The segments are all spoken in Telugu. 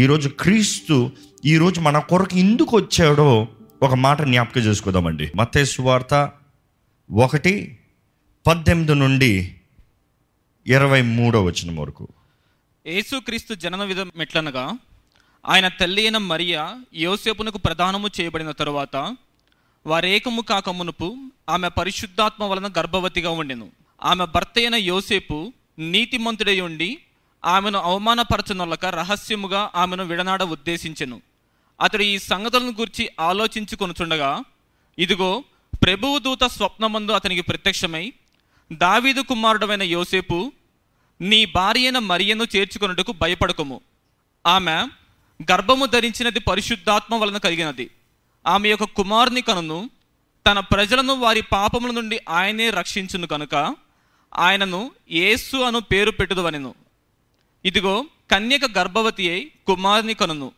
ఈరోజు క్రీస్తు ఈరోజు మన కొరకు ఎందుకు వచ్చాడో ఒక మాట జ్ఞాపకం చేసుకుందామండి. మత్తయి సువార్త 1:18-23 వరకు. యేసుక్రీస్తు జనన విధం ఎట్లనగా, ఆయన తల్లి అయిన మరియ యోసేపునకు ప్రదానము చేయబడిన తరువాత వారేకము కాకమునుపు ఆమె పరిశుద్ధాత్మ వలన గర్భవతిగా ఉండెను. ఆమె భర్త అయిన యోసేపు నీతిమంతుడై ఉండి ఆమెను అవమానపరచనొల్లక రహస్యముగా ఆమెను విడనాడ ఉద్దేశించెను. అతడు ఈ సంగతులను గురించి ఆలోచించుకొనుచుండగా, ఇదిగో, ప్రభువు దూత స్వప్నమందు అతనికి ప్రత్యక్షమై, దావీదు కుమారుడమైన యోసేపు, నీ భార్య అయిన మరియను చేర్చుకొనుటకు భయపడకము. ఆమె గర్భము ధరించినది పరిశుద్ధాత్మ వలన కలిగినది. ఆమె యొక్క కుమారుని కనును. తన ప్రజలను వారి పాపముల నుండి ఆయనే రక్షించును కనుక ఆయనను యేసు అను పేరు పెట్టుదవనెను. ఇదిగో, కన్యక గర్భవతి అయి కుమారుని కనును.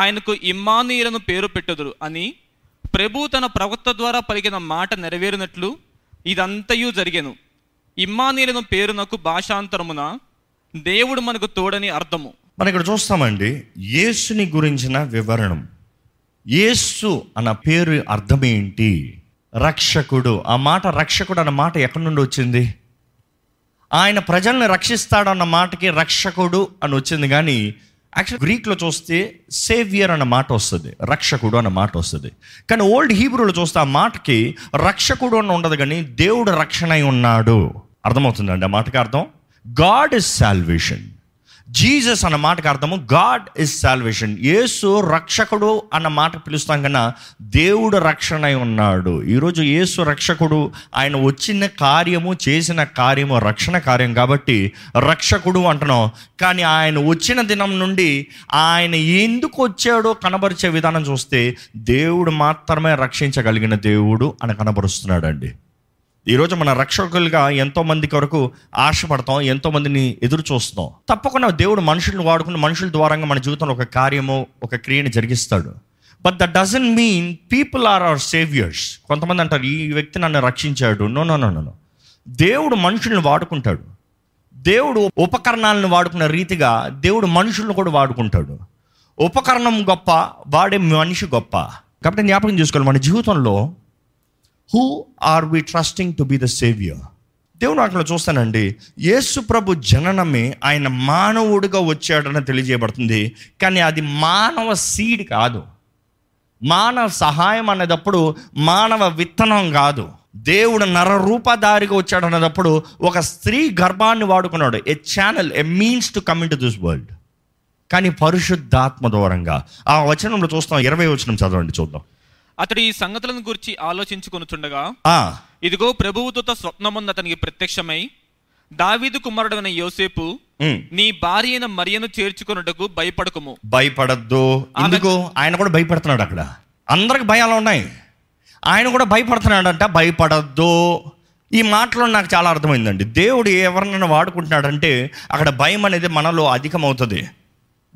ఆయనకు ఇమ్మానుయేలను పేరు పెట్టుదురు అని ప్రభువు తన ప్రవక్త ద్వారా పలికిన మాట నెరవేరినట్లు ఇదంతయు జరిగెను. ఇమ్మానుయేలను పేరునకు భాషాంతరమున దేవుడు మనకు తోడని అర్థము. మనం ఇక్కడ చూస్తామండి యేసుని గురించిన వివరణం. యేసు అన్న పేరు అర్థం ఏంటి? రక్షకుడు. ఆ మాట రక్షకుడు అన్న మాట ఎక్కడి నుండి వచ్చింది? ఆయన ప్రజల్ని రక్షిస్తాడన్న మాటకి రక్షకుడు అని వచ్చింది. కానీ యాక్చువల్ గ్రీక్లో చూస్తే సేవియర్ అన్న మాట వస్తుంది, రక్షకుడు అన్న మాట వస్తుంది. కానీ ఓల్డ్ హీబ్రూలో చూస్తే ఆ మాటకి రక్షకుడు అని ఉండదు, కానీ దేవుడు రక్షణ అయి ఉన్నాడు. అర్థమవుతుందండి ఆ మాటకి అర్థం? God is salvation. జీసస్ అన్న మాటకి అర్థము గాడ్ ఇస్ సాల్వేషన్. యేసు రక్షకుడు అన్న మాట పిలుస్తాం కన్నా దేవుడు రక్షణ అయి ఉన్నాడు. ఈరోజు యేసు రక్షకుడు. ఆయన వచ్చిన కార్యము, చేసిన కార్యము రక్షణ కార్యం. కాబట్టి రక్షకుడు అంటున్నాం. కానీ ఆయన వచ్చిన దినం నుండి ఆయన ఎందుకు వచ్చాడో కనబరిచే విధానం చూస్తే దేవుడు మాత్రమే రక్షించగలిగిన దేవుడు అని కనబరుస్తున్నాడు అండి. ఈరోజు మన రక్షకులుగా ఎంతోమంది కొరకు ఆశపడతాం, ఎంతోమందిని ఎదురు చూస్తాం. తప్పకుండా దేవుడు మనుషులను వాడుకుని మనుషుల ద్వారా మన జీవితంలో ఒక కార్యము, ఒక క్రియను జరిగిస్తాడు. But that doesn't mean people are our saviours. కొంతమంది అంటారు, ఈ వ్యక్తి నన్ను రక్షించాడు. No no no no. దేవుడు మనుషులను వాడుకుంటాడు. దేవుడు ఉపకరణాలను వాడుకున్న రీతిగా దేవుడు మనుషులను కూడా వాడుకుంటాడు. ఉపకరణం గొప్ప, వాడే మనిషి గొప్ప. కాబట్టి జ్ఞాపకం చేసుకోవాలి మన జీవితంలో, Who are we trusting to be the Savior? దేవుని వాక్యంలో చూస్తానండి, యేసు ప్రభు జననమే ఆయన మానవుడిగా వచ్చాడని తెలియజేయబడుతుంది. కానీ అది మానవ సీడ్ కాదు, మానవ సహాయం అనేటప్పుడు మానవ విత్తనం కాదు. దేవుడు నరరూపధారిగా వచ్చాడు అనేటప్పుడు ఒక స్త్రీ గర్భాన్ని వాడుకున్నాడు. A channel, a means to come into this world. కానీ పరిశుద్ధాత్మ దూరంగా ఆ వచనంలో చూస్తాం. 20 చదవండి, చూద్దాం. అతడు ఈ సంగతులను గురించి ఆలోచించుకొనుచుండగా, ఇదిగో, ప్రభువు దూత స్వప్నమందు అతనికి ప్రత్యక్షమై, దావీదు కుమారుడైన యోసేపు, నీ భార్య అయిన మరియను చేర్చుకొనుటకు భయపడకము. భయపడద్దు. ఎందుకు? ఆయన కూడా భయపడుతున్నాడు. అక్కడ అందరికి భయాలు ఉన్నాయి, ఆయన కూడా భయపడుతున్నాడంట. భయపడద్దు. ఈ మాటలో నాకు చాలా అర్థమైందండి. దేవుడు ఎవరినైనా వాడుకుంటున్నాడంటే అక్కడ భయం అనేది మనలో అధికమవుతుంది.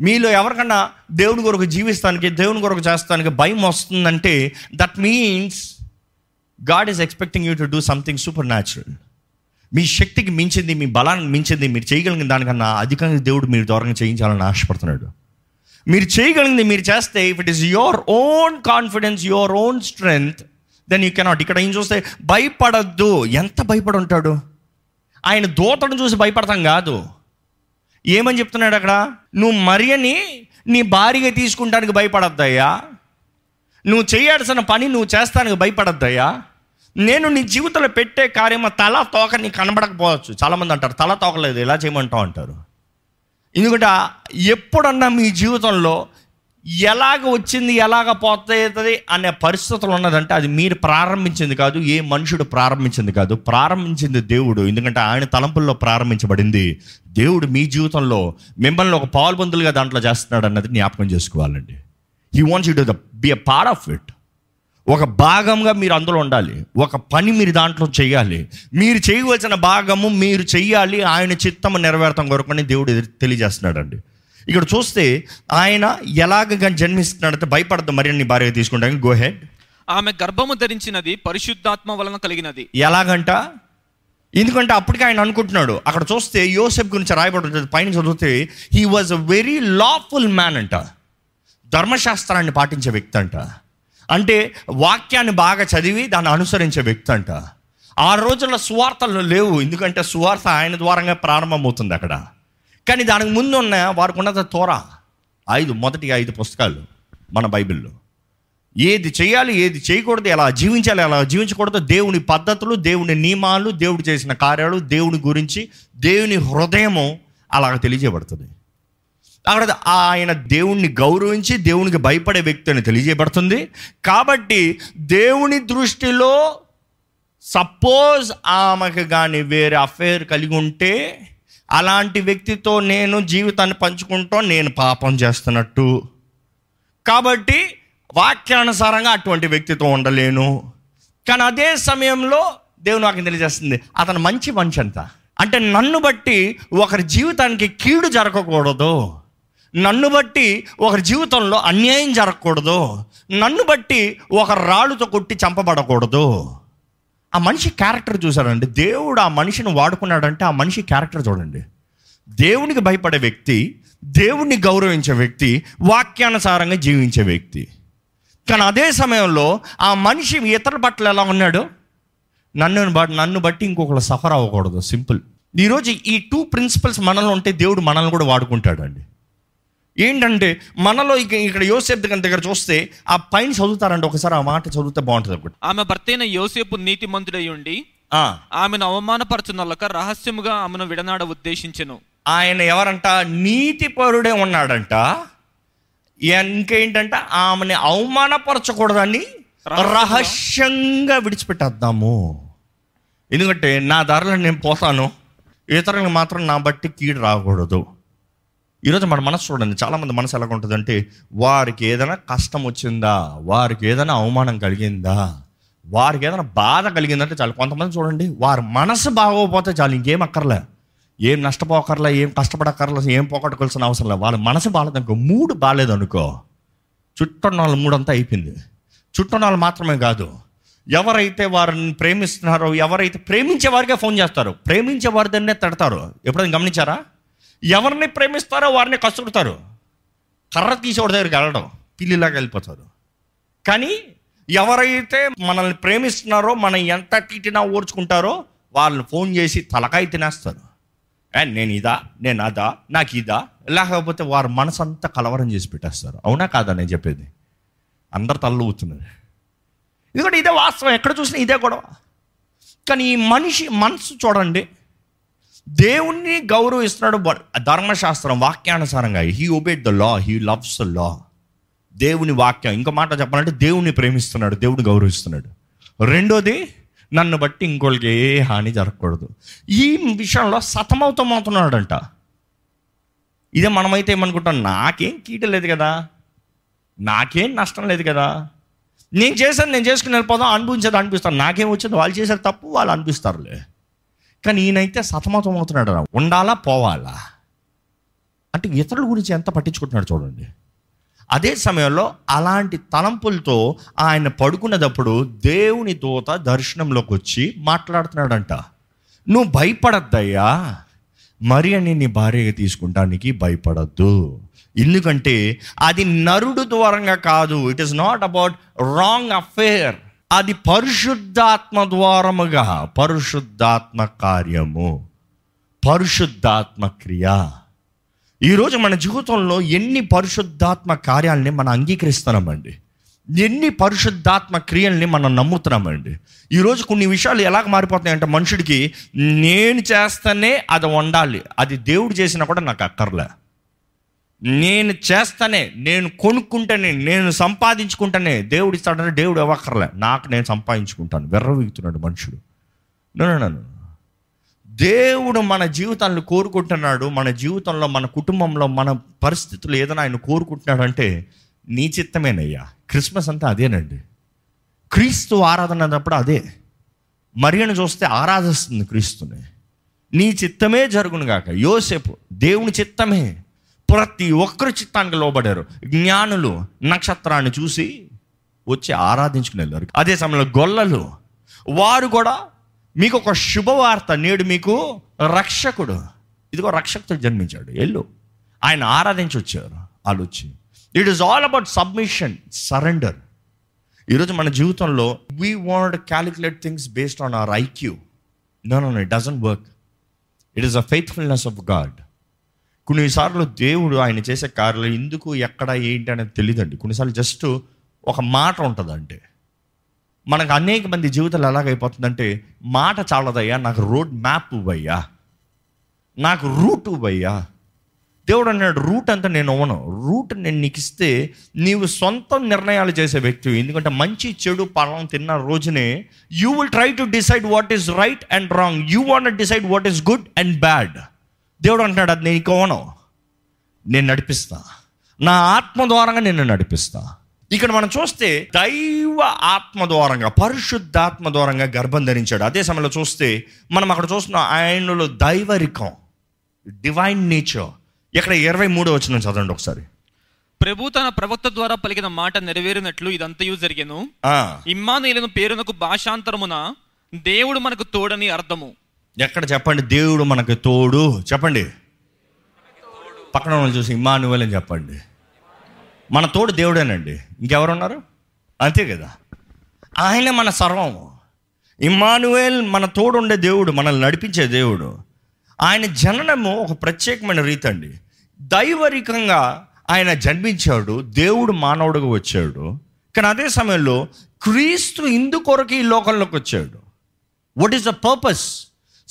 మీలో ఎవరికన్నా దేవుని కొరకు జీవిస్తానికి, దేవుని కొరకు చేస్తానికి భయం వస్తుందంటే that means God is expecting you to do something supernatural. మీ శక్తికి మించింది, మీ బలానికి మించింది, మీరు చేయగలిగిన దానికన్నా అధికంగా దేవుడు మీరు దూరంగా చేయించాలని ఆశపడుతున్నాడు. మీరు చేయగలిగింది మీరు చేస్తే, if it is your own confidence, your own strength, then you cannot. ఇక్కడ ఏం చూస్తే భయపడద్దు. ఎంత భయపడి ఉంటాడు? ఆయన దూతను చూసి భయపడతాం కాదు. ఏమని చెప్తున్నాడు అక్కడ? నువ్వు మరియని నీ భార్యగా తీసుకుంటానికి భయపడద్దయ్యా. నువ్వు చేయాల్సిన పని నువ్వు చేస్తానికి భయపడద్దయ్యా. నేను నీ జీవితంలో పెట్టే కార్యమా తల తోక నీకు కనబడకపోవచ్చు. చాలామంది అంటారు, తల తోకలేదు, ఎలా చేయమంటావు అంటారు. ఎందుకంటే ఎప్పుడన్నా మీ జీవితంలో ఎలాగ వచ్చింది, ఎలాగ పోతుంది అనే పరిస్థితులు ఉన్నదంటే అది మీరు ప్రారంభించింది కాదు, ఏ మనుషుడు ప్రారంభించింది కాదు, ప్రారంభించింది దేవుడు. ఎందుకంటే ఆయన తలంపుల్లో ప్రారంభించబడింది. దేవుడు మీ జీవితంలో మిమ్మల్ని ఒక పాల్బందులుగా దాంట్లో చేస్తున్నాడు అన్నది జ్ఞాపకం చేసుకోవాలండి. He wants you to be a part of it. ఒక భాగంగా మీరు అందులో ఉండాలి. ఒక పని మీరు దాంట్లో చేయాలి. మీరు చేయవలసిన భాగము మీరు చేయాలి. ఆయన చిత్తము నెరవేర్తం కొరకని దేవుడు తెలియజేస్తున్నాడు అండి. ఇక్కడ చూస్తే ఆయన ఎలాగ జన్మిస్తున్నాడంటే, భయపడద్దు, మరి నీ భార్య తీసుకుంటాను. Go ahead. ఆమె గర్భము ధరించినది పరిశుద్ధాత్మ వలన కలిగినది. ఎలాగంట? ఎందుకంటే అప్పటికే ఆయన అనుకుంటున్నాడు. అక్కడ చూస్తే యోసేపు గురించి రాయబడుతుంది, పైన చదివితే he was a very lawful man అంట, ధర్మశాస్త్రాన్ని పాటించే వ్యక్తి అంట, అంటే వాక్యాన్ని బాగా చదివి దాన్ని అనుసరించే వ్యక్తి అంట. ఆ రోజుల్లో సువార్తలు లేవు, ఎందుకంటే సువార్త ఆయన ద్వారంగా ప్రారంభమవుతుంది అక్కడ. కానీ దానికి ముందు ఉన్న వారికి ఉన్నది తోరా, మొదటి ఐదు పుస్తకాలు మన బైబిల్లో. ఏది చేయాలి, ఏది చేయకూడదు, ఎలా జీవించాలి, ఎలా జీవించకూడదు, దేవుని పద్ధతులు, దేవుని నియమాలు, దేవుడు చేసిన కార్యాలు, దేవుని గురించి దేవుని హృదయము అలాగ తెలియజేయబడుతుంది అక్కడ. ఆయన దేవుణ్ణి గౌరవించి దేవునికి భయపడే వ్యక్తి అని తెలియజేయబడుతుంది. కాబట్టి దేవుని దృష్టిలో సపోజ్ ఆమెకు కానీ వేరే అఫేర్ కలిగి ఉంటే అలాంటి వ్యక్తితో నేను జీవితాన్ని పంచుకుంటూ నేను పాపం చేస్తున్నట్టు. కాబట్టి వాక్యానుసారంగా అటువంటి వ్యక్తితో ఉండలేను. కానీ అదే సమయంలో దేవుని వాక్యం తెలియజేస్తుంది అతను మంచి మనిషి అంత, అంటే నన్ను బట్టి ఒకరి జీవితానికి కీడు జరగకూడదు, నన్ను బట్టి ఒకరి జీవితంలో అన్యాయం జరగకూడదు, నన్ను బట్టి ఒక రాళ్ళుతో కొట్టి చంపబడకూడదు. ఆ మనిషి క్యారెక్టర్ చూశారండి, దేవుడు ఆ మనిషిని వాడుకున్నాడంటే ఆ మనిషి క్యారెక్టర్ చూడండి. దేవునికి భయపడే వ్యక్తి, దేవుణ్ణి గౌరవించే వ్యక్తి, వాక్యానుసారంగా జీవించే వ్యక్తి. కానీ అదే సమయంలో ఆ మనిషి ఇతరుల పట్ల ఎలా ఉన్నాడు, నన్ను బట్టి ఇంకొకరు సఫర్ అవ్వకూడదు. సింపుల్. ఈరోజు ఈ 2 ప్రిన్సిపల్స్ మనలో ఉంటే దేవుడు మనల్ని కూడా వాడుకుంటాడండి. ఏంటంటే మనలో ఇక్కడ యోసేపు దగ్గర చూస్తే ఆ పైన చదువుతారండి, ఒకసారి ఆ మాట చదివితే బాగుంటుంది అనుకుంటా. ఆమె భర్త అయిన యోసేపు నీతి మంతుడై ఉండి ఆమెను అవమానపరచునలక రహస్యముగా ఆమెను విడనాడ ఉద్దేశించెను. ఆయన ఎవరంట, నీతి పరుడే ఉన్నాడంట, ఇంకేంటంట ఆమెని అవమానపరచకూడదని రహస్యంగా విడిచిపెట్టేద్దాము. ఎందుకంటే నా దారిలో నేను పోతాను, ఇతరులకు మాత్రం నా బట్టి కీడు రాకూడదు. ఈరోజు మన మనసు చూడండి, చాలామంది మనసు ఎలా ఉంటుందంటే వారికి ఏదైనా కష్టం వచ్చిందా, వారికి ఏదైనా అవమానం కలిగిందా, వారికి ఏదైనా బాధ కలిగిందంటే చాలు. కొంతమంది చూడండి వారి మనసు బాగోకపోతే చాలు, ఇంకేం అక్కర్లే, ఏం నష్టపోకర్లా, ఏం కష్టపడక్కర్లా, ఏం పోగొట్టుకోవాల్సిన అవసరం లేదు. వాళ్ళ మనసు బాగాలేదనుకో, మూడు బాగాలేదనుకో, చుట్టూ వాళ్ళ మూడంతా అయిపోయింది. చుట్టూ వాళ్ళు మాత్రమే కాదు, ఎవరైతే వారిని ప్రేమిస్తున్నారో, ఎవరైతే ప్రేమించే వారికే ఫోన్ చేస్తారు, ప్రేమించే వారి దగ్గరనే తిడతారు. ఎప్పుడైనా గమనించారా, ఎవరిని ప్రేమిస్తారో వారిని కసురుతారు, కర్ర తీసేవాడి దగ్గరికి వెళ్ళడం, పిల్లిలాగా వెళ్ళిపోతారు. కానీ ఎవరైతే మనల్ని ప్రేమిస్తున్నారో, మనం ఎంత తిట్టినా ఓర్చుకుంటారో, వాళ్ళని ఫోన్ చేసి తలకాయ తినేస్తారు. నేను ఇదా, నేను అదా, నాకు ఇదా, లేకపోతే వారి మనసు అంతా కలవరం చేసి పెట్టేస్తారు. అవునా కాదా నేను చెప్పేది? అందరు తల్లు ఊతున్నారు, ఎందుకంటే ఇదే వాస్తవం, ఎక్కడ చూసినా ఇదే గొడవ. కానీ ఈ మనిషి మనసు చూడండి, దేవుణ్ణి గౌరవిస్తున్నాడు, ధర్మశాస్త్రం వాక్యానుసారంగా, he obeyed the law, he loves the law, దేవుని వాక్యం. ఇంకో మాట చెప్పాలంటే దేవుణ్ణి ప్రేమిస్తున్నాడు, దేవుడిని గౌరవిస్తున్నాడు. రెండోది, నన్ను బట్టి ఇంకోళ్ళకి ఏ హాని జరగకూడదు. ఈ విషయంలో సతమతమవుతున్నాడంట. ఇదే మనమైతే ఏమనుకుంటాం, నాకేం కీట లేదు కదా, నాకేం నష్టం లేదు కదా, నేను చేసుకుని వెళ్ళిపోదాం, అనిపించదు అనిపిస్తాను, నాకేం వచ్చేది, వాళ్ళు చేసే తప్పు వాళ్ళు అనిపిస్తారులే. కానీ ఈయనైతే సతమతం అవుతున్నాడు, ఉండాలా పోవాలా అంటే ఇతరుల గురించి ఎంత పట్టించుకుంటున్నాడు చూడండి. అదే సమయంలో అలాంటి తలంపులతో ఆయన పడుకునేటప్పుడు దేవుని దూత దర్శనంలోకి వచ్చి మాట్లాడుతున్నాడంట. నువ్వు భయపడద్దయ్యా, మరియని నీ భార్యగా తీసుకుంటానికి భయపడద్దు, ఎందుకంటే అది నరుడు ద్వారంగా కాదు, it is not about wrong affair, అది పరిశుద్ధాత్మ ద్వారముగా, పరిశుద్ధాత్మ కార్యము, పరిశుద్ధాత్మ క్రియ. ఈరోజు మన జీవితంలో ఎన్ని పరిశుద్ధాత్మ కార్యాలని మనం అంగీకరిస్తున్నామండి, ఎన్ని పరిశుద్ధాత్మ క్రియల్ని మనం నమ్ముతున్నామండి. ఈరోజు కొన్ని విషయాలు ఎలాగ మారిపోతున్నాయంటే, మనుషుడికి నేను చేస్తానే అది వండాలి, అది దేవుడు చేసినా కూడా నాకు అక్కర్లే, నేను చేస్తానే, నేను కొనుక్కుంటానే, నేను సంపాదించుకుంటానే, దేవుడు ఇస్తాడంటే దేవుడు ఇవ్వక్కర్లే, నాకు నేను సంపాదించుకుంటాను, వెర్రవీగుతున్నాడు మనుషుడు. నన్ను దేవుడు మన జీవితాలను కోరుకుంటున్నాడు, మన జీవితంలో, మన కుటుంబంలో, మన పరిస్థితులు ఏదైనా ఆయన కోరుకుంటున్నాడంటే నీ చిత్తమేనయ్యా. క్రిస్మస్ అంతా అదేనండి, క్రీస్తు ఆరాధన అన్నప్పుడు అదే. మరియను చూస్తే ఆరాధిస్తుంది క్రీస్తుని, నీ చిత్తమే జరుగును గాక. యోసేపు దేవుని చిత్తమే, ప్రతి ఒక్కరి చిత్తానికి లోబడారు. జ్ఞానులు నక్షత్రాన్ని చూసి వచ్చి ఆరాధించుకుని వెళ్ళారు. అదే సమయంలో గొల్లలు వారు కూడా మీకు ఒక శుభవార్త, నేడు మీకు రక్షకుడు, ఇదిగో రక్షకుడు జన్మించాడు, ఎల్లు ఆయన ఆరాధించి వచ్చారు ఆలోచి. It is all about submission, surrender. ఈరోజు మన జీవితంలో we want calculate things based on our IQ. No no no, it doesn't work. It is a faithfulness of God. కొన్నిసార్లు దేవుడు ఆయన చేసే కార్యాలు ఎందుకు ఎక్కడ ఏంటి అనేది తెలియదండి. కొన్నిసార్లు జస్ట్ ఒక మాట ఉంటుంది. అంటే మనకు అనేక మంది జీవితాలు ఎలాగైపోతుందంటే, మాట చాలదయ్యా, నాకు రోడ్ మ్యాప్ ఇవ్వయ్యా, నాకు రూట్ ఇవ్వయ్యా. దేవుడు అన్నాడు రూట్ అంతా నేను ఇవ్వను, రూట్ నేను నీకు ఇస్తే నీవు సొంత నిర్ణయాలు చేసే వ్యక్తివి. ఎందుకంటే మంచి చెడు పళ్ళం తిన్న రోజునే you will try to decide what is right and wrong, you want to decide what is good and bad. దేవుడు అంటున్నాడు అది నేను ఇవ్వను, నేను నడిపిస్తా, నా ఆత్మ ద్వారా నేను నడిపిస్తా. ఇక్కడ మనం చూస్తే దైవ ఆత్మ ద్వారంగా, పరిశుద్ధాత్మ ద్వారంగా గర్భం ధరించాడు. అదే సమయంలో చూస్తే మనం అక్కడ చూస్తున్నాం ఆయనలో దైవరికం, డివైన్ నేచర్. ఇక్కడ 23వ వచనం చదవండి ఒకసారి. ప్రభు తన ప్రవక్త ద్వారా పలికిన మాట నెరవేరినట్లు ఇదంతయు జరిగెను. ఇమ్మానుయేలు పేరునకు భాషాంతరమున దేవుడు మనకు తోడని అర్థము. ఎక్కడ చెప్పండి దేవుడు మనకు తోడు, చెప్పండి పక్కన వాళ్ళు చూసి ఇమ్మానుయేలు అని చెప్పండి. మన తోడు దేవుడేనండి, ఇంకెవరున్నారు? అంతే కదా, ఆయనే మన సర్వము. ఇమ్మానుయేల్ మన తోడు ఉండే దేవుడు, మనల్ని నడిపించే దేవుడు. ఆయన జననము ఒక ప్రత్యేకమైన రీతి అండి. దైవరికంగా ఆయన జన్మించాడు, దేవుడు మానవుడిగా వచ్చాడు. కానీ అదే సమయంలో క్రీస్తు ఇందు కొరకు ఈ లోకంలోకి వచ్చాడు. వాట్ ఈస్ ద పర్పస్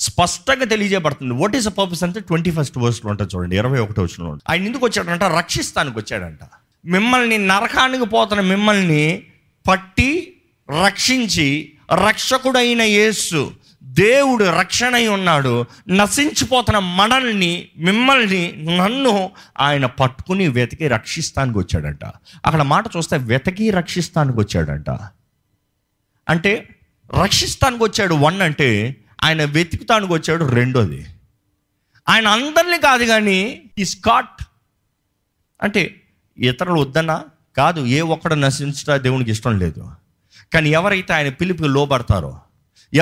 స్పష్టంగా తెలియజేయబడుతుంది. వాట్ ఈస్ ద పర్పస్ అంటే 21st verse ఉంటుంది చూడండి, 21వ వచనంలో. ఆయన ఎందుకు వచ్చాడంట? రక్షిస్తానికి వచ్చాడంట. మిమ్మల్ని నరకానికి పోతున్న మిమ్మల్ని పట్టి రక్షించి, రక్షకుడైన యేసు దేవుడు రక్షణ అయి ఉన్నాడు. నశించిపోతున్న మనల్ని, మిమ్మల్ని, నన్ను ఆయన పట్టుకుని వెతికి రక్షిస్తానికి వచ్చాడంట. అక్కడ మాట చూస్తే వెతికి రక్షిస్తానికి వచ్చాడంట. అంటే రక్షిస్తానికి వచ్చాడు వన్, అంటే ఆయన వెతుకుతానికి వచ్చాడు రెండోది. ఆయన అందరినీ కాదు కానీ ఈస్ కాట్, అంటే ఇతరులు వద్దన్నా కాదు, ఏ ఒక్కడు నశించడా దేవునికి ఇష్టం లేదు. కానీ ఎవరైతే ఆయన పిలుపుకి లోబడతారో,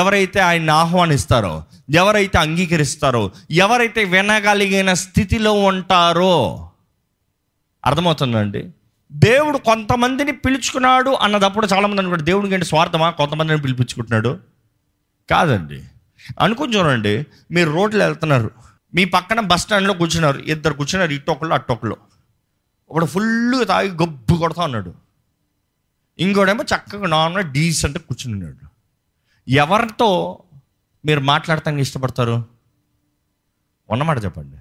ఎవరైతే ఆయన్ని ఆహ్వానిస్తారో, ఎవరైతే అంగీకరిస్తారో, ఎవరైతే వినగలిగిన స్థితిలో ఉంటారో, అర్థమవుతుందండి. దేవుడు కొంతమందిని పిలుచుకున్నాడు అన్నదప్పుడు చాలామంది అనుకుంటారు దేవుడికి ఏంటి స్వార్థమా, కొంతమందిని పిలిపించుకుంటున్నాడు. కాదండి, అనుకుని చూడండి, మీరు రోడ్లో వెళ్తున్నారు, మీ పక్కన బస్ స్టాండ్లో కూర్చున్నారు, ఇద్దరు కూర్చున్నారు, ఇట్టొకళ్ళు అట్టొకళ్ళు. ఇప్పుడు ఫుల్గా తాగి గబ్బు కొడతా ఉన్నాడు, ఇంకోడేమో చక్కగా నార్మల్ డీసెంట్ కూర్చుని ఉన్నాడు. ఎవరితో మీరు మాట్లాడటానికి ఇష్టపడతారు? ఉన్నమాట చెప్పండి.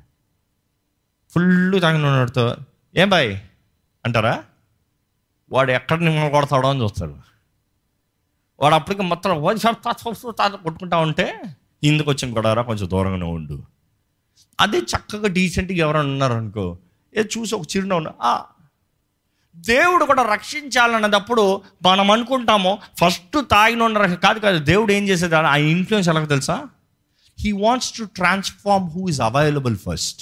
ఫుల్ తాగిన వాడితో ఏం బాయ్ అంటారా? వాడు ఎక్కడ నిమ్మలు కొడతాడో అని చూస్తారు. వాడు అప్పటికి మొత్తం కొట్టుకుంటా ఉంటే ఇందుకు వచ్చి కొడారా, కొంచెం దూరంగానే ఉండు. అదే చక్కగా డీసెంట్గా ఎవరైనా ఉన్నారనుకో, ఏ చూసి ఒక చిరునవ్వు. దేవుడు కూడా రక్షించాలన్నప్పుడు మనం అనుకుంటాము ఫస్ట్ తాగిన కాదు కాదు, దేవుడు ఏం చేసేది ఆ ఇన్ఫ్లుయెన్స్ ఎలా తెలుసా? He wants to transform who is available first.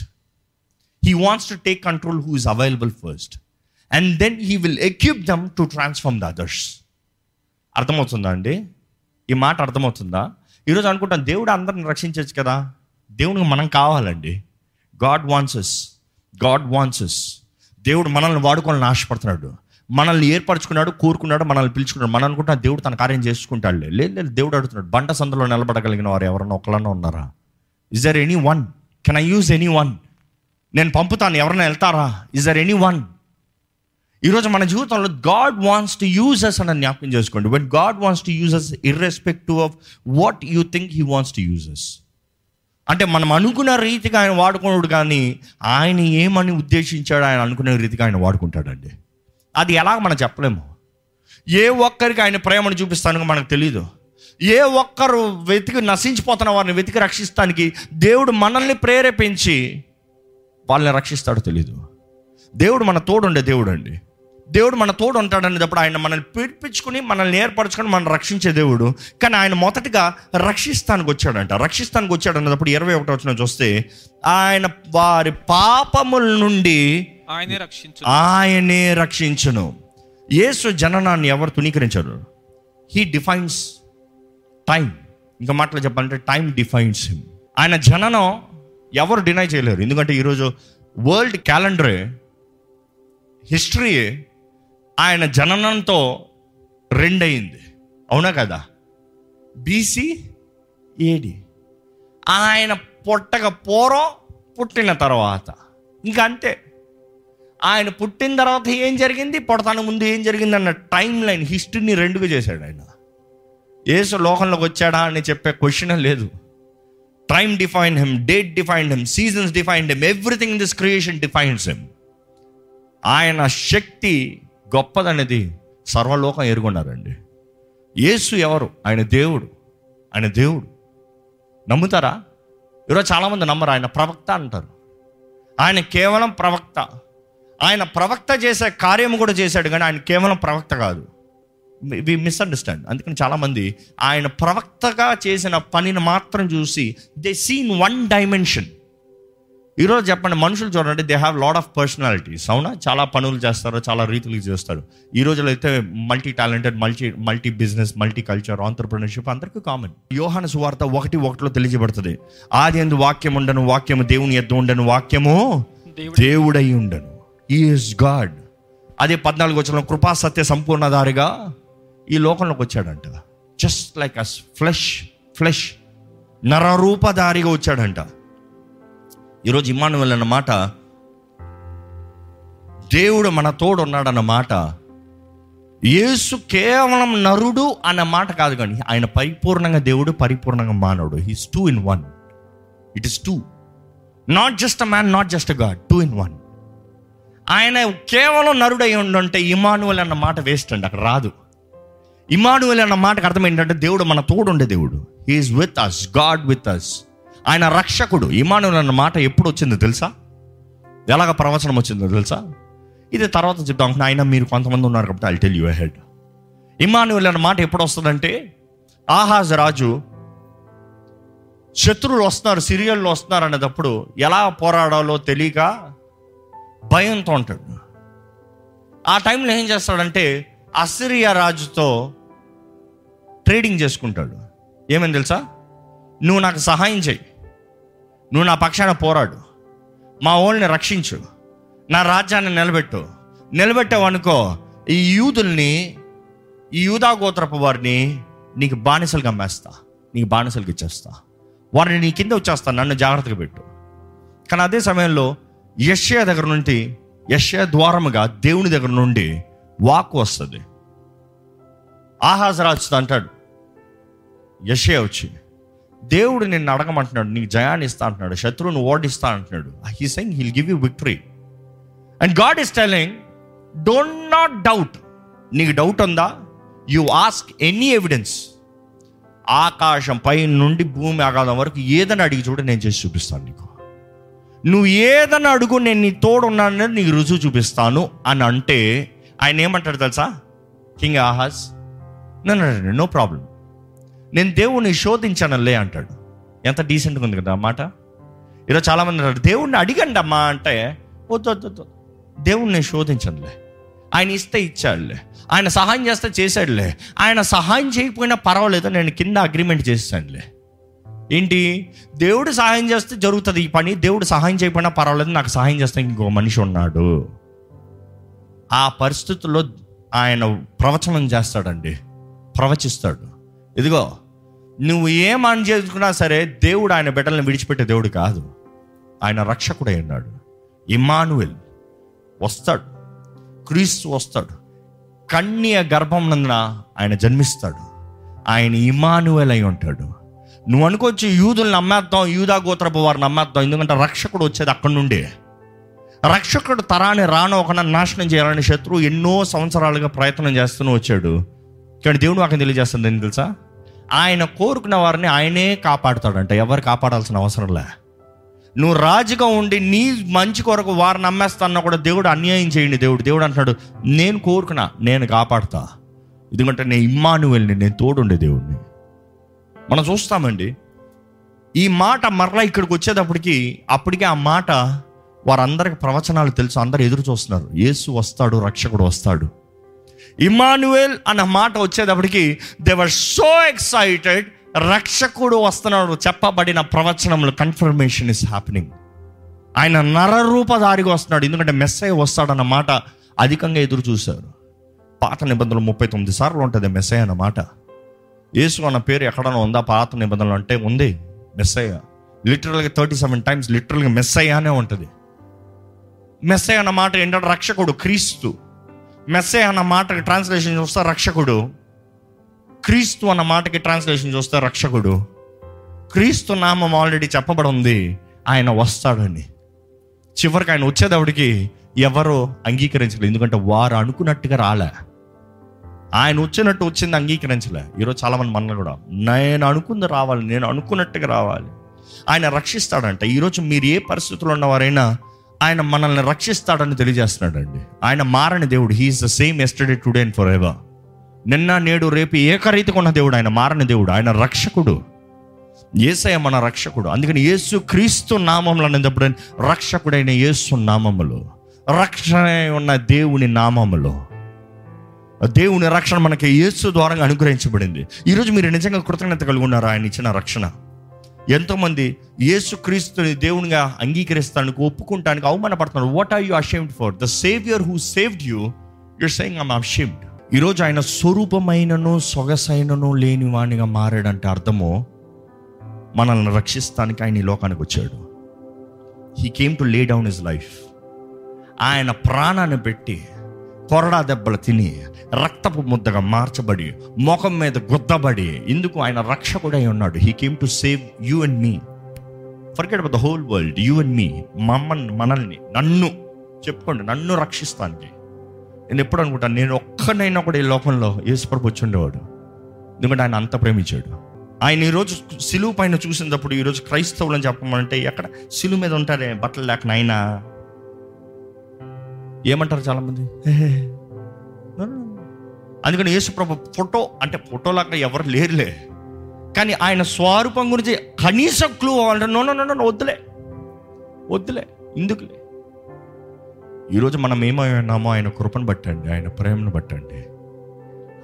He wants to take control who is available first, and then he will equip them to transform the others. అర్థమవుతుందా అండి? ఈ మాట అర్థమవుతుందా? ఈరోజు అనుకుంటాం దేవుడు అందరిని రక్షించవచ్చు కదా. దేవునికి మనం కావాలండి. God wants us. దేవుడు మనల్ని వాడుకోవాలని ఆశపడుతున్నాడు, మనల్ని ఏర్పరచుకున్నాడు, కోరుకున్నాడు, మనల్ని పిలుచుకున్నాడు. మనం అనుకుంటా దేవుడు తన కార్యం చేసుకుంటాడు. లేదు, దేవుడు అడుగుతున్నాడు. బండ సందులో నిలబడగలిగిన వారు ఎవరన్నా ఒకళ్ళన్నా ఉన్నారా? Is there anyone? Can I use anyone? నేను పంపుతాను, ఎవరైనా వెళ్తారా? Is there anyone? ఈరోజు మన జీవితంలో God wants to use us అని జ్ఞాపకం చేసుకోండి. But God wants to use us irrespective of what you think he wants to use us. అంటే మనం అనుకున్న రీతిగా ఆయన వాడుకున్నాడు, కానీ ఆయన ఏమని ఉద్దేశించాడు ఆయన అనుకునే రీతిగా ఆయన వాడుకుంటాడండి. అది ఎలా మనం చెప్పలేము. ఏ ఒక్కరికి ఆయన ప్రేమను చూపిస్తానో మనకు తెలియదు. ఏ ఒక్కరు వెతికి నశించిపోతున్న వారిని వెతికి రక్షిస్తానికి దేవుడు మనల్ని ప్రేరేపించి వాళ్ళని రక్షిస్తాడో తెలీదు. దేవుడు మన తోడుండే దేవుడు అండి. దేవుడు మన తోడు ఉంటాడనేటప్పుడు ఆయన మనల్ని పిలిపించుకుని, మనల్ని ఏర్పరచుకుని మనం రక్షించే దేవుడు. కానీ ఆయన మొదటగా రక్షిస్తానికి వచ్చాడంట. రక్షిస్తానికి వచ్చాడు అన్నప్పుడు 21వ వచనం చూస్తే ఆయన వారి పాపముల నుండి ఆయనే రక్షించును. యేసు జననాన్ని ఎవరు తునీకరించారు? He defines time. ఇంకా మాటలు చెప్పాలంటే టైం డిఫైన్స్ హిమ్. ఆయన జననం ఎవరు డినై చేయలేరు, ఎందుకంటే ఈరోజు వరల్డ్ క్యాలెండరే, హిస్టరీయే ఆయన జననంతో రెండయింది. అవునా కదా? BC AD ఆయన పూర్వం పుట్టిన తర్వాత ఇంకా అంతే. ఆయన పుట్టిన తర్వాత ఏం జరిగింది, పుట్టడానికి ముందు ఏం జరిగింది అన్న టైం లైన్ హిస్టరీని రెండుగా చేశాడు ఆయన. యేసు లోకంలోకి వచ్చాడా అని చెప్పే క్వశ్చనే లేదు. Time define him, date define him, seasons define him, everything in this creation defines him. ఆయన శక్తి గొప్పదనేది సర్వలోకం ఎరుగున్నారండి. యేసు ఎవరు? ఆయన దేవుడు. ఆయన దేవుడు నమ్ముతారా? ఈరోజు చాలామంది నమ్మరు. ఆయన ప్రవక్త అంటారు. ఆయన కేవలం ప్రవక్త. ఆయన ప్రవక్త చేసే కార్యం కూడా చేశాడు, కానీ ఆయన కేవలం ప్రవక్త కాదు. We misunderstand. అందుకని చాలామంది ఆయన ప్రవక్తగా చేసిన పనిని మాత్రం చూసి దే సీన్ వన్ డైమెన్షన్. ఈరోజు చెప్పండి, మనుషులు చూడండి, they have lot of personalities. అవునా? చాలా పనులు చేస్తారు, చాలా రీతులు చేస్తారు. ఈ రోజులో అయితే multi talented, multi business, multi culture, entrepreneurship అందరికీ కామన్. యోహాను సువార్త 1:1 తెలియజేయబడుతుంది, ఆదియందు వాక్యం ఉండను, వాక్యము దేవుని యొద్ద ఉండను, వాక్యము దేవుడై ఉండను. He is God. అదే 14 కృపా సత్య సంపూర్ణధారిగా ఈ లోకంలోకి వచ్చాడంట. జస్ట్ లైక్ అస్, ఫ్లెష్ నరరూపధారిగా వచ్చాడంట. ఈరోజు ఇమ్మానుయేల్ అన్న మాట, దేవుడు మన తోడు ఉన్నాడన్న మాట, యేసు కేవలం నరుడు అన్న మాట కాదు, కానీ ఆయన పరిపూర్ణంగా దేవుడు, పరిపూర్ణంగా మానవుడు. He's 2 in 1. It is 2, not just a man, not just a God, 2 in 1. ఆయన కేవలం నరుడై ఉండుంటే ఇమ్మానుయేల్ అన్న మాట వేస్ట్ అండి, అక్కడ రాదు. ఇమ్మానుయేల్ అన్న మాటకు అర్థం ఏంటంటే దేవుడు మన తోడు ఉండే దేవుడు. He is with us, God with us. ఆయన రక్షకుడు. ఇమ్మానుయేల్ అన్న మాట ఎప్పుడు వచ్చిందో తెలుసా? ఎలాగ ప్రవచనం వచ్చిందో తెలుసా? ఇది తర్వాత చెప్తాం. ఆయన మీరు కొంతమంది ఉన్నారు కాబట్టి I tell you ahead. Immanuel అన్న మాట ఎప్పుడు వస్తుందంటే, ఆహాజ్ రాజు శత్రువులు వస్తున్నారు, సిరియల్లో వస్తున్నారు అనేటప్పుడు ఎలా పోరాడాలో తెలియక భయంతో ఉంటాడు. ఆ టైంలో ఏం చేస్తాడంటే అసిరియా రాజుతో ట్రేడింగ్ చేసుకుంటాడు. ఏమని తెలుసా? నువ్వు నాకు సహాయం చేయి, నువ్వు నా పక్షాన పోరాడు, మా వాళ్ళని రక్షించు, నా రాజ్యాన్ని నిలబెట్టావనుకో ఈ యూదుల్ని, ఈ యూదా గోత్రపు వారిని నీకు బానిసలుగా అమ్మేస్తా, నీకు బానిసలుగా ఇచ్చేస్తా, వారిని నీ కింద వచ్చేస్తా, నన్ను జాగ్రత్తగా పెట్టు. కానీ అదే సమయంలో యెషయా దగ్గర నుండి, యెషయా ద్వారముగా దేవుని దగ్గర నుండి వాక్ వస్తుంది. ఆహాజు రాజుతో అంటాడు యెషయా వచ్చి, దేవుడు నిన్ను అడగమంటున్నాడు, నీకు జయాన్ని ఇస్తా అంటున్నాడు, శత్రువుని ఓడిస్తా అంటున్నాడు. He is saying he will give you victory. And God is telling don't not doubt. నీకు డౌట్ ఉందా? You ask any evidence. ఆకాశం పై నుండి భూమి ఆగాధం వరకు ఏదని అడిగి చూడు, నేను చేసి చూపిస్తాను నీకు. నువ్వు ఏదని అడుగు, నేను నీ తోడు ఉన్నానని నీకు రుజువు చూపిస్తాను అని అంటే ఆయన ఏమంటాడు తెలుసా? కింగ్ ఆహాజ్, నో ప్రాబ్లం, నేను దేవుణ్ణి శోధించానులే అంటాడు. ఎంత డీసెంట్గా ఉంది కదా మాట. ఈరోజు చాలామంది అంటారు దేవుణ్ణి అడిగండి అమ్మా అంటే, వద్దొద్దు, దేవుణ్ణి శోధించనులే, ఆయన ఇస్తే ఇచ్చాడులే, ఆయన సహాయం చేస్తే చేశాడులే, ఆయన సహాయం చేయకపోయినా పర్వాలేదు, నేను కింద అగ్రిమెంట్ చేశానులే. ఏంటి? దేవుడు సహాయం చేస్తే జరుగుతుంది ఈ పని, దేవుడు సహాయం చేయకపోయినా పర్వాలేదు, నాకు సహాయం చేస్తే ఇంకో మనిషి ఉన్నాడు. ఆ పరిస్థితుల్లో ఆయన ప్రవచనం చేస్తాడండి, ప్రవచిస్తాడు. ఇదిగో నువ్వు ఏం అని చేసుకున్నా సరే, దేవుడు ఆయన బిడ్డలను విడిచిపెట్టే దేవుడు కాదు, ఆయన రక్షకుడై ఉన్నాడు. ఇమ్మానుయేల్ వస్తాడు, క్రీస్తు వస్తాడు, కన్య గర్భం నందున ఆయన జన్మిస్తాడు, ఆయన ఇమ్మానుయేల్ అయి ఉంటాడు. నువ్వు అనుకోవచ్చు యూదులను నమ్మేద్దాం, యూదా గోత్రపు వారిని నమ్మేద్దాం, ఎందుకంటే రక్షకుడు వచ్చేది అక్కడి నుండే. రక్షకుడు తరాన్ని రాను ఒకన నాశనం చేయాలని శత్రువు ఎన్నో సంవత్సరాలుగా ప్రయత్నం చేస్తూనే వచ్చాడు. కానీ దేవుడు నాకు తెలియజేస్తుంది ఏంటి తెలుసా? ఆయన కోరుకున్న వారిని ఆయనే కాపాడుతాడంట, ఎవరు కాపాడాల్సిన అవసరం లే. నువ్వు రాజుగా ఉండి నీ మంచి కొరకు వారిని నమ్మేస్తానన్నా కూడా దేవుడు అన్యాయం చేయండి. దేవుడు అంటున్నాడు, నేను కోరుకున్నా నేను కాపాడుతా, ఎందుకంటే నేను ఇమ్మానుయేల్ని, నేను తోడుండే దేవుడిని. మనం చూస్తామండి ఈ మాట మరలా ఇక్కడికి వచ్చేటప్పటికి అప్పటికే ఆ మాట వారందరికి ప్రవచనాలు తెలుసు, అందరు ఎదురు చూస్తున్నారు, యేసు వస్తాడు, రక్షకుడు వస్తాడు. ఇమ్మానుయేల్ అన్న మాట వచ్చేటప్పటికి దే వర్ సో ఎక్సైటెడ్ రక్షకుడు వస్తున్నాడు చెప్పబడిన ప్రవచనంలో కన్ఫర్మేషన్ ఇస్ హ్యాపెనింగ్. ఆయన నరరూపధారిగా వస్తున్నాడు, ఎందుకంటే మెస్సయ్య వస్తాడన్న మాట అధికంగా ఎదురు చూశారు. పాత నిబంధనలు 39 సార్లు ఉంటుంది మెస్సయ్య అన్న మాట. యేసు అన్న పేరు ఎక్కడన్నా ఉందా పాత నిబంధనలు? అంటే ఉంది. మెస్సయ్య లిటరల్గా 37 టైమ్స్ లిటరల్గా మెస్సయ్య అనే ఉంటుంది. మెస్సయ్య అన్న మాట ఏంటంటే రక్షకుడు, క్రీస్తు. మెస్సయ్య అన్న మాటకి ట్రాన్స్లేషన్ చూస్తే రక్షకుడు, క్రీస్తు అన్న మాటకి ట్రాన్స్లేషన్ చూస్తే రక్షకుడు. క్రీస్తు నామం ఆల్రెడీ చెప్పబడి ఉంది, ఆయన వస్తాడని. చివరికి ఆయన వచ్చేటప్పటికి ఎవరో అంగీకరించలేదు, ఎందుకంటే వారు అనుకున్నట్టుగా రాలే. ఆయన వచ్చినట్టు వచ్చింది, అంగీకరించలే. ఈరోజు చాలామంది మనల్ని కూడా నేను అనుకుంది రావాలి, నేను అనుకున్నట్టుగా రావాలి. ఆయన రక్షిస్తాడంట. ఈరోజు మీరు ఏ పరిస్థితుల్లో ఉన్నవారైనా ఆయన మనల్ని రక్షిస్తాడని తెలియజేస్తున్నాడండి. ఆయన మారని దేవుడు. He is the same yesterday today and forever. నిన్న నేడు రేపు ఏకరీతిగా ఉన్న దేవుడు, ఆయన మారని దేవుడు, ఆయన రక్షకుడు. యేసయ్య మన రక్షకుడు. అందుకని యేసు క్రీస్తు నామములు అనేటప్పుడు రక్షకుడైన యేసు నామములు, రక్షణ ఉన్న దేవుని నామములు, దేవుని రక్షణ మనకి యేసు ద్వారా అనుగ్రహించబడింది. ఈరోజు మీరు నిజంగా కృతజ్ఞత కలిగి ఉన్నారు ఆయన ఇచ్చిన రక్షణ. ఎంతోమంది యేసు క్రీస్తుని దేవునిగా అంగీకరిస్తానికి, ఒప్పుకుంటానికి అవమానపడుతున్నారు. What are you ashamed for? The saviour who saved you, you're saying I'm ashamed. ఈరోజు ఆయన స్వరూపమైనను సొగసైనను లేని వాణిగా మారాడంటే అర్థమో మనల్ని రక్షిస్తానికి ఆయన ఈ లోకానికి వచ్చాడు. He came to lay down his life. ఆయన ప్రాణాన్ని పెట్టి, కొరడా దెబ్బలు తిని, రక్తపు ముద్దగా మార్చబడి, ముఖం మీద గుద్దబడి, ఇందుకు ఆయన రక్షకుడై ఉన్నాడు. He came to save you and me. Forget about the whole world, you and me. మనల్ని, నన్ను చెప్పుకోండి, నన్ను రక్షిస్తానికి. నేను ఎప్పుడు అనుకుంటాను, నేను ఒక్కనైనా కూడా ఈ లోకంలో యేసుప్రభు వచ్చి ఉండేవాడు, ఎందుకంటే ఆయన అంత ప్రేమించాడు. ఆయన ఈరోజు సిలువు పైన చూసినప్పుడు, ఈరోజు క్రైస్తవులని చెప్పమంటే ఎక్కడ సిలువు మీద ఉంటారే బట్టలు లేక నాయనా ఏమంటారు చాలామంది. అందుకని యేసుప్రభు ఫోటో అంటే ఫోటో లాగా ఎవరు లేరులే, కానీ ఆయన స్వరూపం గురించి కనీసం క్లూ అవ్వాలంటే నో నో నో వద్దులే వద్దులే ఎందుకులే. ఈరోజు మనం ఏమైనామో ఆయన కృపను బట్టండి, ఆయన ప్రేమను బట్టండి.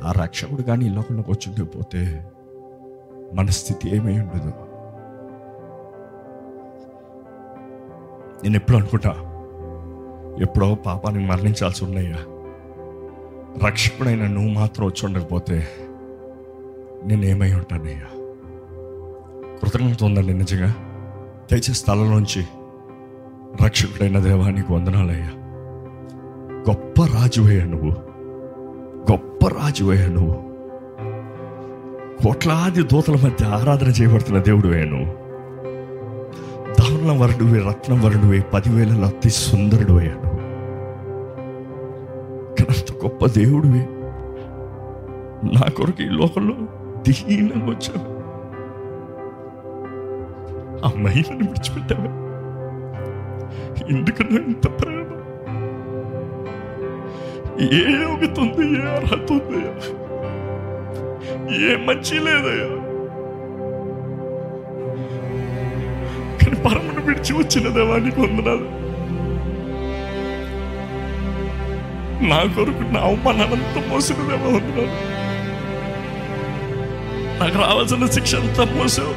ఆ రక్షకుడు కానీ ఈ లోకంలోకి వచ్చిండిపోతే మన స్థితి ఏమై ఉండదు. నేను ఎప్పుడు అనుకుంటా, ఎప్పుడో పాపానికి మరణించాల్సి ఉన్నాయా, రక్షకుడైన నువ్వు మాత్రం వచ్చి ఉండకపోతే నేనేమై ఉంటానయ్యా. కృతజ్ఞత ఉందండి నిజంగా. దయచేసి స్థలంలోంచి రక్షకుడైన దేవా నీకు వందనాలయ్యా. గొప్ప రాజువయ్యా నువ్వు, గొప్ప రాజువయ్యా నువ్వు. కోట్లాది దూతల మధ్య ఆరాధన చేయబడుతున్న దేవుడువే నువ్వు. దారుణ వరుడువే, రత్నం వరుడువే, 10,000 అతి సుందరుడు అయ్యాను. అంత గొప్ప దేవుడువే నా కొరకు ఈ లోకంలో దీనంగా వచ్చావు. ఆ మహిళను విడిచిపెట్టావే, ఎందుకన్నా ఇంత ప్రేమ? ఏ యోగ్యత ఉంది, ఏ అర్హత ఉంది, ఏ మంచి లేదయ్యా, కానీ పరమను విడిచి వచ్చిన దేవానికి వందనాలు. నా కొరకు నా అవమానంతా మోసిన దేవా వందనాలు. నాకు రావాల్సిన శిక్ష అంతా మోసావు,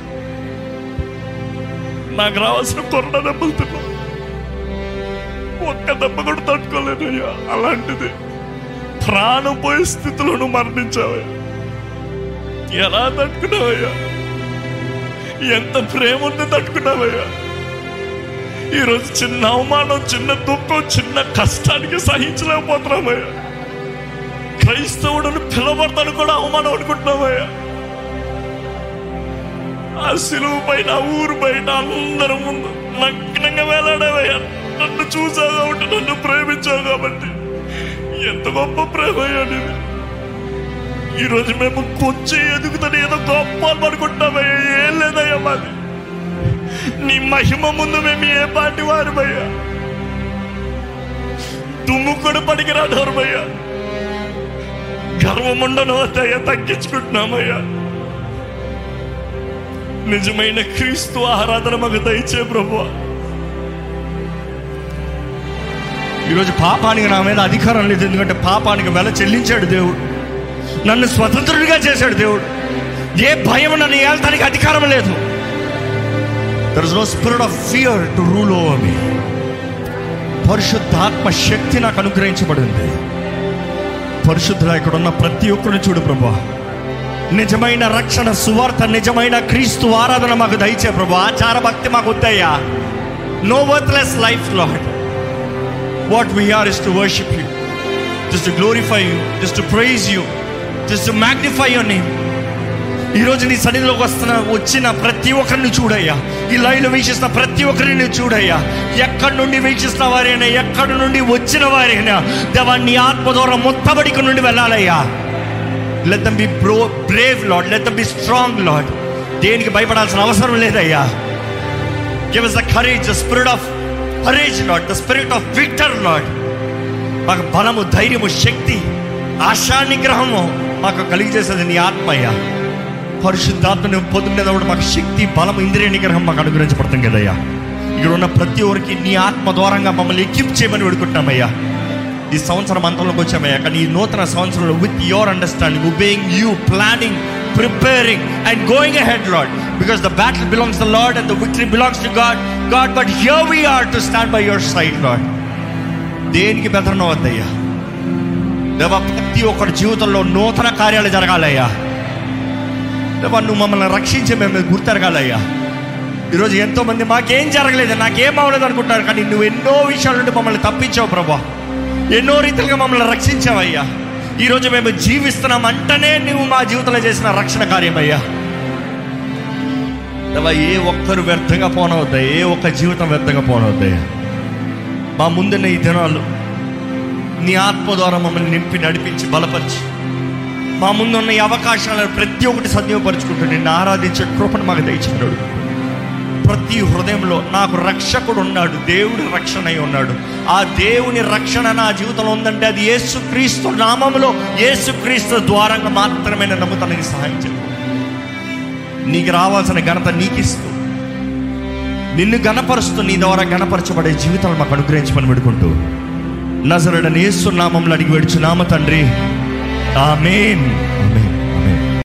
నాకు రావాల్సిన కొరడా దెబ్బలు తిన్నా, ఒక్క దెబ్బ కూడా తట్టుకోలేదయ్యా. అలాంటిది ప్రాణం పోయే స్థితిలోనూ మరణించావయ్యా. ఎలా తట్టుకున్నావయ్యా? ఎంత ప్రేమ ఉంది తట్టుకున్నావయ్యా. ఈరోజు చిన్న అవమానం, చిన్న దుఃఖం, చిన్న కష్టానికి సహించలేకపోతున్నామయ్యా. క్రైస్తవుడిని పిలవడతాను కూడా అవమానం అనుకుంటున్నామయ్యా. ఆ సిలువు పైన, ఊరు బయట, అందరి ముందు నగ్నంగా వేలాడావయ్యా. నన్ను చూసావు కాబట్టి, నన్ను ప్రేమించావు కాబట్టి. ఎంత గొప్ప ప్రేమయ్యా నీది. ఈరోజు మేము కొంచెం ఎదుగుతాను ఏదో గొప్ప పడుకుంటామయ్యా. ఏం లేదయ్యా మాది. నీ మహిమ ముందు మేము ఏ పాటి వారమయ్యా. దుమ్ము కూడా పడికిరాడవరమయ్యా. గర్వం ఉండను వద్దయ్యా, తగ్గించుకుంటున్నామయ్యా. నిజమైన క్రీస్తు ఆరాధన మాకు దయచే ప్రభువా. ఈరోజు పాపానికి నా మీద అధికారం లేదు, ఎందుకంటే పాపానికి వెల చెల్లించాడు దేవుడు, నన్ను స్వతంత్రుడిగా చేశాడు దేవుడు. ఏ భయం నన్ను ఏలడానికి అధికారం లేదు. There is no spirit of fear to rule over me. పరిశుద్ధాత్మ శక్తి నాకు అనుగ్రహించబడింది. పరిశుద్ధుల ఇక్కడ ఉన్న ప్రతి ఒక్కరిని చూడు ప్రభువా, నిజమైన రక్షణ సువార్త, నిజమైన క్రీస్తు ఆరాధన మాకు దయచే ప్రభువా. ఆచార భక్తి మాకు వద్దయ్యా. No worthless life, Lord. What we are is to worship you, just to glorify you, just to praise you, just to magnify your name. ఈరోజు నీ సన్నిధిలోకి వచ్చిన ప్రతి ఒక్కరిని చూడయ్యా. ఈ లైవ్లో వీక్షిస్తున్న ప్రతి ఒక్కరిని చూడయ్యా. ఎక్కడి నుండి వీక్షిస్తున్న వారైనా, ఎక్కడి నుండి వచ్చిన వారైనా దేవా, నీ ఆత్మ ద్వారా మొత్తబడికి నుండి వెళ్ళాలయ్యా. Let them be brave, Lord. Let them be strong, Lord. దేనికి భయపడాల్సిన అవసరం లేదయ్యా. Give us the courage, the spirit of courage, Lord. The spirit of victor, Lord. మాకు బలము, ధైర్యము, శక్తి, ఆశా నిగ్రహము మాకు కలిగజేసేది నీ ఆత్మయ్యా. పరిశుద్ధాత్మను పొందుకునేది కూడా మాకు శక్తి, బలం, ఇంద్రియ నిగ్రహం మాకు అనుగ్రహించబడుతుంది కదయ్యా. ఇక్కడ ఉన్న ప్రతి ఒక్కరికి నీ ఆత్మ ద్వారంగా మమ్మల్ని ఎక్విప్ చేయమని వేడుకుంటున్నామయ్యా. ఈ సంవత్సరం అంతంలోకి వచ్చామయ్యా, కానీ ఈ నూతన సంవత్సరంలో with your understanding, obeying you, planning, preparing and going ahead lord, because the battle belongs the lord and the victory belongs to God but here we are to stand by your side lord. దేనికి బెదరనవద్దయ్యా. దేవా, ప్రతి ఒక్కరి జీవితంలో నూతన కార్యాలు జరగాలయ్యా. దేవా, నువ్వు మమ్మల్ని రక్షించి మేము గుర్తెరగాలయ్యా. ఈరోజు ఎంతోమంది మాకేం జరగలేదు, నాకేం అవ్వలేదు అనుకుంటారు, కానీ నువ్వు ఎన్నో విషయాల నుండి మమ్మల్ని తప్పించావు ప్రభువా. ఎన్నో రీతిగా మమ్మల్ని రక్షించావయ్యా. ఈరోజు మేము జీవిస్తున్నాం అంటేనే నువ్వు మా జీవితంలో చేసిన రక్షణ కార్యమయ్యా. దేవా, ఏ ఒక్కరు వ్యర్థంగా పోనవద్దయ్యా, ఏ ఒక్క జీవితం వ్యర్థంగా పోనవద్దయ్యా. మా ముందున్న ఈ దినాలు నీ ఆత్మ ద్వారా మమ్మల్ని నింపి నడిపించి బలపరిచి మా ముందున్న ఈ అవకాశాలను ప్రతి ఒక్కటి సద్వినియోగపరుచుకుంటూ నిన్ను ఆరాధించే కృపను మాకు దయచేయడు. ప్రతి హృదయంలో నాకు రక్షకుడు ఉన్నాడు, దేవుడి రక్షణ అయి ఉన్నాడు. ఆ దేవుని రక్షణ నా జీవితంలో ఉందంటే అది యేసుక్రీస్తు నామములో, యేసుక్రీస్తు ద్వారంగా మాత్రమే నమ్ముతానికి సహాయం చేయండి. నీకు రావాల్సిన ఘనత నీకు ఇస్తూ, నిన్ను గణపరుస్తూ, నీ ద్వారా గణపరచబడే జీవితాలు మాకు అనుగ్రహించమని పెడుకుంటూ నజరేయుడైన యేసు నామములో అడిగి వేడుచు నామ తండ్రి, ఆమేన్.